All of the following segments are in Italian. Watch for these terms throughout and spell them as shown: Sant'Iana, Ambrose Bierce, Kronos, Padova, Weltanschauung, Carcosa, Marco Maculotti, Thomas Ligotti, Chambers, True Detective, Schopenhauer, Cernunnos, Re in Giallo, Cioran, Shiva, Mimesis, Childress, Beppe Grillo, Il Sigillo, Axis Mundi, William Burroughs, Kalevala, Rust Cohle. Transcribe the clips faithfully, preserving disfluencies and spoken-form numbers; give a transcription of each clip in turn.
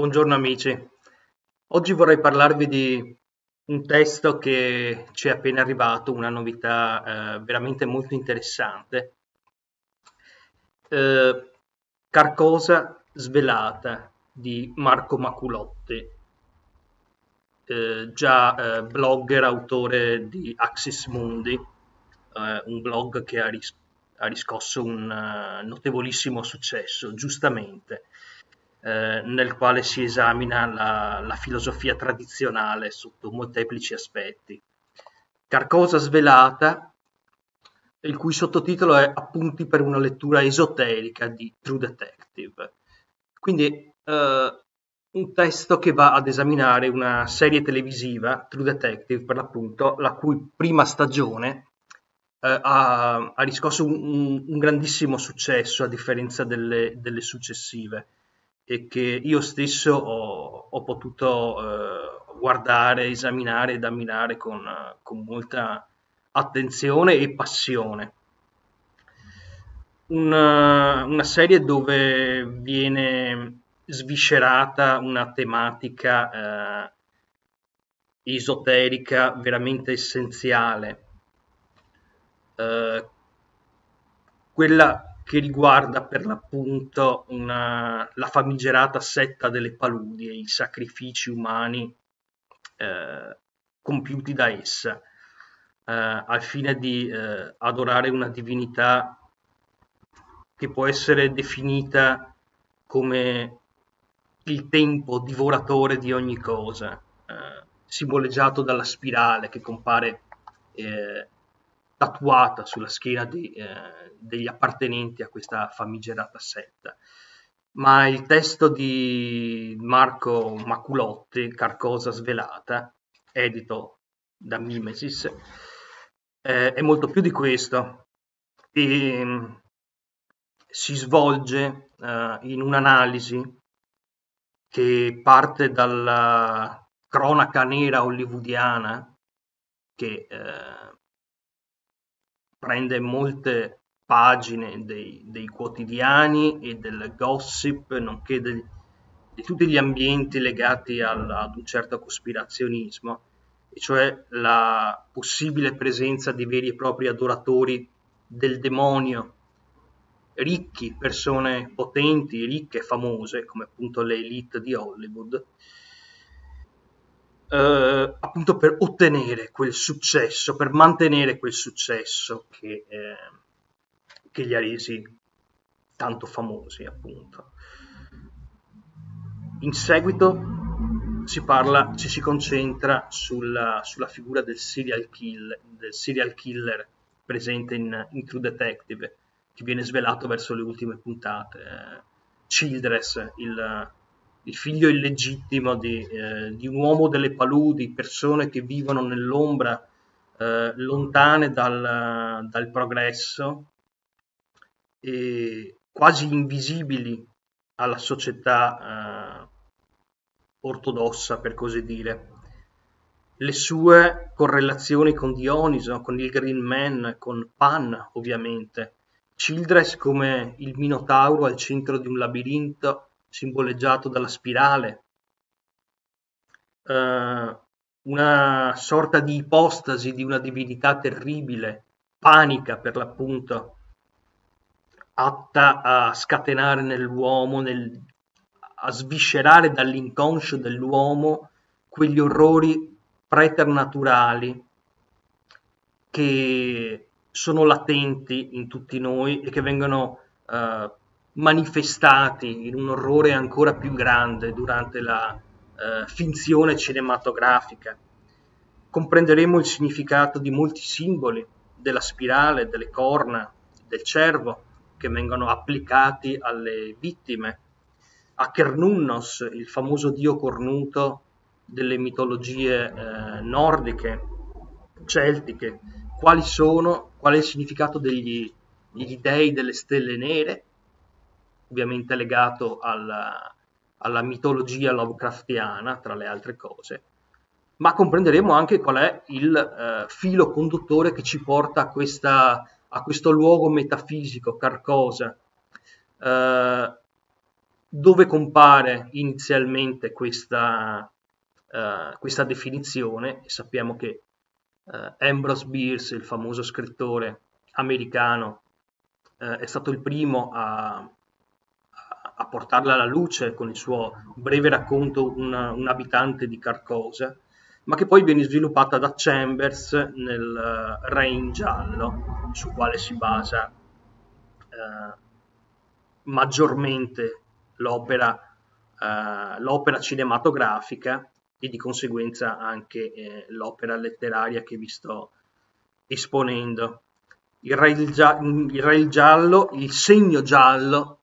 Buongiorno amici, oggi vorrei parlarvi di un testo che ci è appena arrivato, una novità eh, veramente molto interessante. Eh, Carcosa Svelata di Marco Maculotti, eh, già eh, blogger, autore di Axis Mundi, eh, un blog che ha, ris- ha riscosso un uh, notevolissimo successo, giustamente. Eh, nel quale si esamina la, la filosofia tradizionale sotto molteplici aspetti. Carcosa Svelata, il cui sottotitolo è Appunti per una lettura esoterica di True Detective. Quindi eh, un testo che va ad esaminare una serie televisiva, True Detective per l'appunto, la cui prima stagione eh, ha, ha riscosso un, un grandissimo successo a differenza delle, delle successive. E che io stesso ho, ho potuto eh, guardare, esaminare ed ammirare con, con molta attenzione e passione. Una, una serie dove viene sviscerata una tematica eh, esoterica veramente essenziale, eh, quella che riguarda per l'appunto una, la famigerata setta delle paludi e i sacrifici umani eh, compiuti da essa, eh, al fine di eh, adorare una divinità che può essere definita come il tempo divoratore di ogni cosa, eh, simboleggiato dalla spirale che compare eh, tatuata sulla schiena di, eh, degli appartenenti a questa famigerata setta. Ma il testo di Marco Maculotti, Carcosa Svelata, edito da Mimesis, eh, è molto più di questo e mh, si svolge eh, in un'analisi che parte dalla cronaca nera hollywoodiana che eh, prende molte pagine dei, dei quotidiani e del gossip, nonché de, di tutti gli ambienti legati al, ad un certo cospirazionismo, e cioè la possibile presenza di veri e propri adoratori del demonio, ricchi, persone potenti, ricche e famose, come appunto le elite di Hollywood, Uh, appunto per ottenere quel successo, per mantenere quel successo che, eh, che li ha resi tanto famosi, appunto. In seguito si parla, ci si concentra sulla, sulla figura del serial kill, del serial killer presente in, in True Detective, che viene svelato verso le ultime puntate. Eh, Childress, il il figlio illegittimo di, eh, di un uomo delle paludi, persone che vivono nell'ombra, eh, lontane dal, dal progresso e quasi invisibili alla società eh, ortodossa, per così dire. Le sue correlazioni con Dioniso, con il Green Man, con Pan, ovviamente. Childress come il Minotauro al centro di un labirinto, simboleggiato dalla spirale, eh, una sorta di ipostasi di una divinità terribile, panica per l'appunto, atta a scatenare nell'uomo, nel, a sviscerare dall'inconscio dell'uomo quegli orrori preternaturali che sono latenti in tutti noi e che vengono eh, manifestati in un orrore ancora più grande durante la eh, finzione cinematografica. Comprenderemo il significato di molti simboli, della spirale, delle corna, del cervo, che vengono applicati alle vittime, a Cernunnos, il famoso dio cornuto delle mitologie eh, nordiche, celtiche. Quali sono, qual è il significato degli, degli dei delle stelle nere, ovviamente legato alla, alla mitologia lovecraftiana, tra le altre cose, ma comprenderemo anche qual è il eh, filo conduttore che ci porta a, questa, a questo luogo metafisico, Carcosa, eh, dove compare inizialmente questa, uh, questa definizione. Sappiamo che uh, Ambrose Bierce, il famoso scrittore americano, uh, è stato il primo a, a portarla alla luce con il suo breve racconto una, Un abitante di Carcosa, ma che poi viene sviluppata da Chambers nel uh, Re in Giallo, su quale si basa uh, maggiormente l'opera uh, l'opera cinematografica e di conseguenza anche eh, l'opera letteraria che vi sto esponendo. Il Re il Giallo, il segno giallo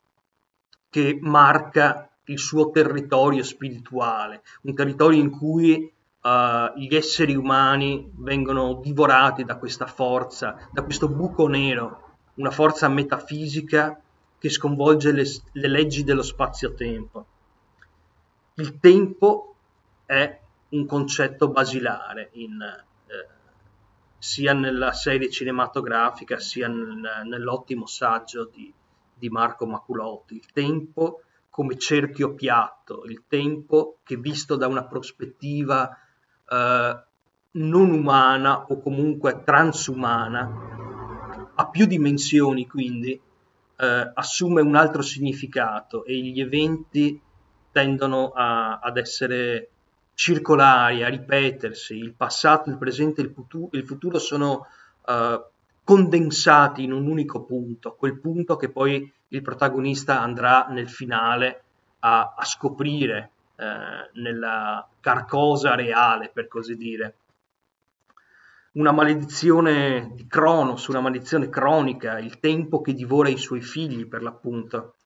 che marca il suo territorio spirituale, un territorio in cui uh, gli esseri umani vengono divorati da questa forza, da questo buco nero, una forza metafisica che sconvolge le, le leggi dello spazio-tempo. Il tempo è un concetto basilare in, eh, sia nella serie cinematografica sia nel, nell'ottimo saggio di, di Marco Maculotti. Il tempo come cerchio piatto, il tempo che visto da una prospettiva eh, non umana o comunque transumana, ha più dimensioni, quindi Uh, assume un altro significato e gli eventi tendono a, ad essere circolari, a ripetersi. Il passato, il presente e il, il futuro sono uh, condensati in un unico punto, quel punto che poi il protagonista andrà nel finale a, a scoprire uh, nella Carcosa reale, per così dire. Una maledizione di Kronos, una maledizione cronica, il tempo che divora i suoi figli, per l'appunto.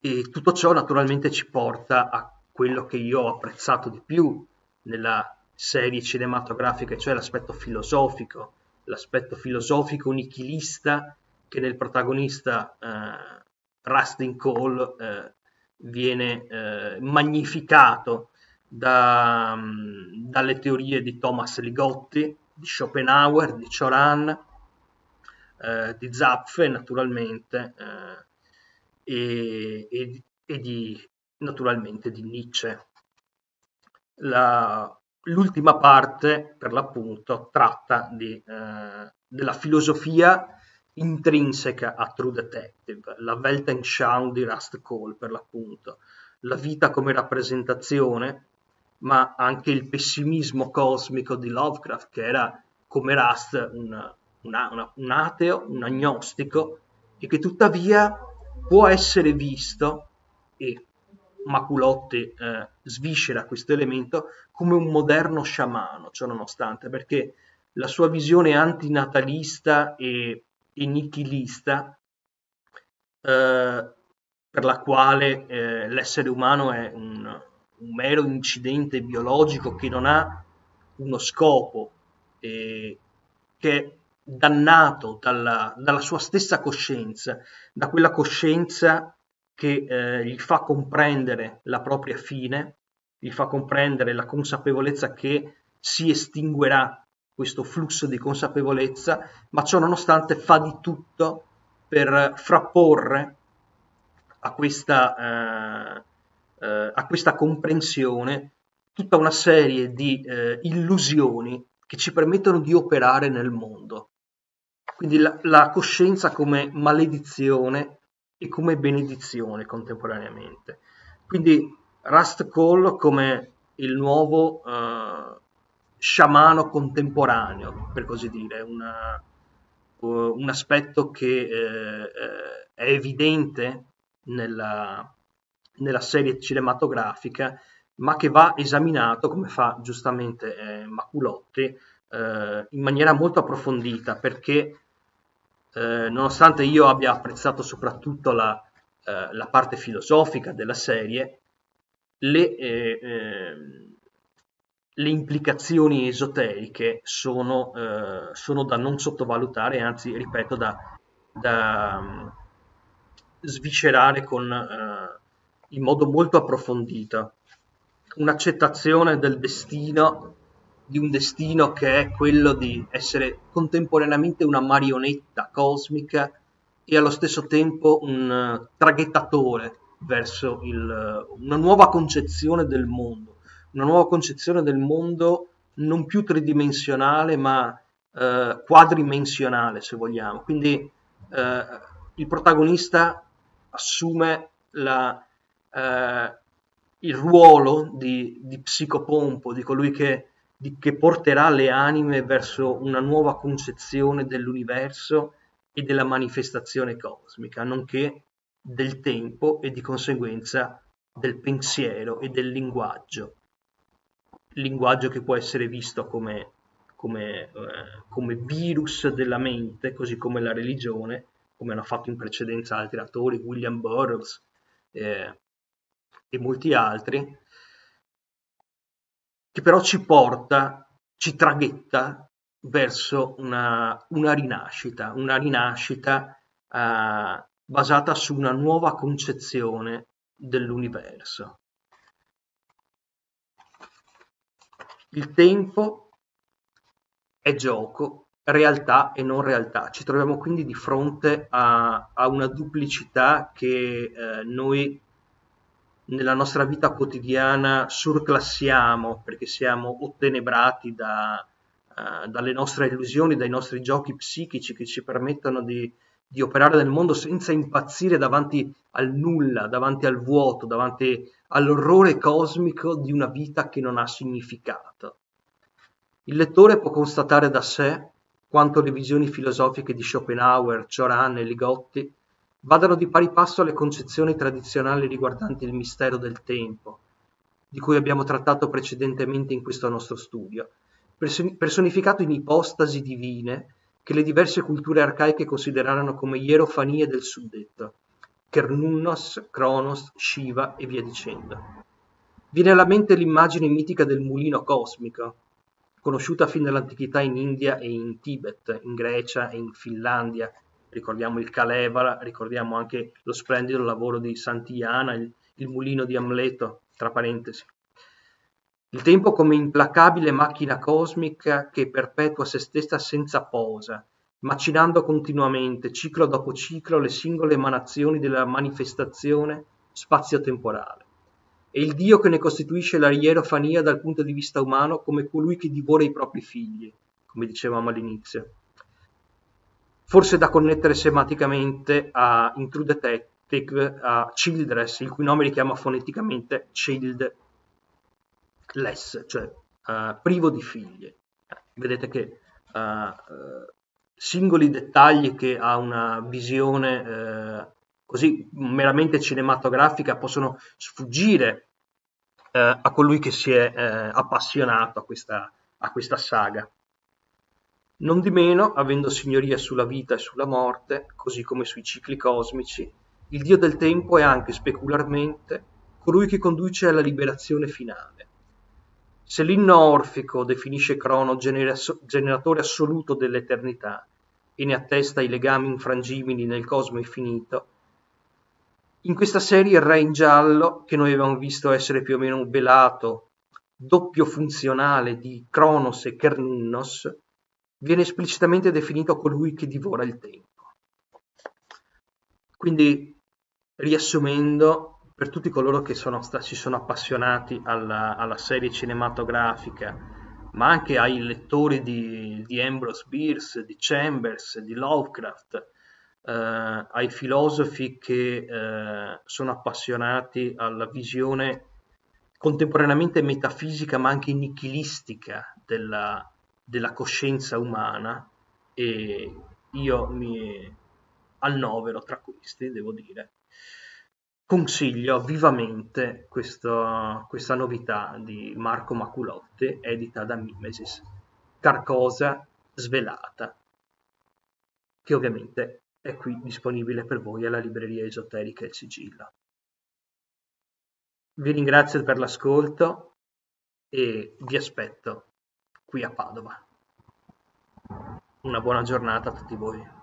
E tutto ciò naturalmente ci porta a quello che io ho apprezzato di più nella serie cinematografica, cioè l'aspetto filosofico, l'aspetto filosofico nichilista che nel protagonista eh, Rust Cohle eh, viene eh, magnificato da, dalle teorie di Thomas Ligotti, di Schopenhauer, di Cioran, eh, di Zapffe naturalmente eh, e, e, e di, naturalmente di Nietzsche. L'ultima parte, per l'appunto, tratta di, eh, della filosofia intrinseca a True Detective, la Weltanschauung di Rust Cohle, per l'appunto, la vita come rappresentazione, ma anche il pessimismo cosmico di Lovecraft, che era come Rust un, una, una, un ateo, un agnostico, e che tuttavia può essere visto, e Maculotti eh, sviscera questo elemento, come un moderno sciamano, ciò nonostante, perché la sua visione antinatalista e, e nichilista, eh, per la quale eh, l'essere umano è un... un mero incidente biologico che non ha uno scopo, eh, che è dannato dalla, dalla sua stessa coscienza, da quella coscienza che eh, gli fa comprendere la propria fine, gli fa comprendere la consapevolezza che si estinguerà questo flusso di consapevolezza, ma ciò nonostante fa di tutto per frapporre a questa... Eh, a questa comprensione tutta una serie di eh, illusioni che ci permettono di operare nel mondo. Quindi la, la coscienza come maledizione e come benedizione contemporaneamente. Quindi Rust Cohle come il nuovo eh, sciamano contemporaneo, per così dire, una, uh, un aspetto che eh, è evidente nella... nella serie cinematografica, ma che va esaminato, come fa giustamente eh, Maculotti, eh, in maniera molto approfondita, perché eh, nonostante io abbia apprezzato soprattutto la, eh, la parte filosofica della serie, le, eh, eh, le implicazioni esoteriche sono, eh, sono da non sottovalutare, anzi, ripeto, da, da um, sviscerare con... Eh, in modo molto approfondito, un'accettazione del destino, di un destino che è quello di essere contemporaneamente una marionetta cosmica e allo stesso tempo un traghettatore verso il, una nuova concezione del mondo, una nuova concezione del mondo non più tridimensionale ma eh, quadrimensionale, se vogliamo. Quindi eh, il protagonista assume la, eh, il ruolo di, di psicopompo, di colui che, di, che porterà le anime verso una nuova concezione dell'universo e della manifestazione cosmica, nonché del tempo e di conseguenza del pensiero e del linguaggio. Linguaggio che può essere visto come, come, eh, come virus della mente, così come la religione, come hanno fatto in precedenza altri autori, William Burroughs eh, e molti altri, che però ci porta, ci traghetta verso una, una rinascita, una rinascita eh, basata su una nuova concezione dell'universo. Il tempo è gioco, realtà e non realtà. Ci troviamo quindi di fronte a, a una duplicità che eh, noi nella nostra vita quotidiana surclassiamo perché siamo ottenebrati da, eh, dalle nostre illusioni, dai nostri giochi psichici che ci permettono di, di operare nel mondo senza impazzire davanti al nulla, davanti al vuoto, davanti all'orrore cosmico di una vita che non ha significato. Il lettore può constatare da sé quanto le visioni filosofiche di Schopenhauer, Cioran e Ligotti vadano di pari passo alle concezioni tradizionali riguardanti il mistero del tempo, di cui abbiamo trattato precedentemente in questo nostro studio, personificato in ipostasi divine che le diverse culture arcaiche considerarono come ierofanie del suddetto, Cernunnos, Kronos, Shiva e via dicendo. Viene alla mente l'immagine mitica del mulino cosmico, conosciuta fin dall'antichità in India e in Tibet, in Grecia e in Finlandia. Ricordiamo il Kalevala, ricordiamo anche lo splendido lavoro di Sant'Iana, il, il mulino di Amleto, tra parentesi. Il tempo come implacabile macchina cosmica che perpetua se stessa senza posa, macinando continuamente, ciclo dopo ciclo, le singole emanazioni della manifestazione spazio-temporale. E il Dio che ne costituisce la ierofania dal punto di vista umano come colui che divora i propri figli, come dicevamo all'inizio. Forse da connettere sematicamente a, in True Detective a Childress, il cui nome richiama foneticamente Child Less, cioè uh, privo di figlie. Vedete che uh, uh, singoli dettagli che a una visione uh, così meramente cinematografica possono sfuggire uh, a colui che si è uh, appassionato a questa, a questa saga. Non di meno, avendo signoria sulla vita e sulla morte, così come sui cicli cosmici, il Dio del tempo è anche specularmente colui che conduce alla liberazione finale. Se l'inno orfico definisce Crono generatore assoluto dell'eternità e ne attesta i legami infrangibili nel cosmo infinito, in questa serie il Re in Giallo, che noi avevamo visto essere più o meno un velato doppio funzionale di Cronos e Cernunnos, viene esplicitamente definito colui che divora il tempo. Quindi, riassumendo, per tutti coloro che sono si sono appassionati alla, alla serie cinematografica, ma anche ai lettori di, di Ambrose Bierce, di Chambers, di Lovecraft, eh, ai filosofi che eh, sono appassionati alla visione contemporaneamente metafisica ma anche nichilistica della, della coscienza umana, e io mi annovero tra questi, devo dire. Consiglio vivamente questo, questa novità di Marco Maculotti, edita da Mimesis, Carcosa Svelata, che ovviamente è qui disponibile per voi alla libreria esoterica Il Sigillo. Vi ringrazio per l'ascolto e vi aspetto qui a Padova. Una buona giornata a tutti voi.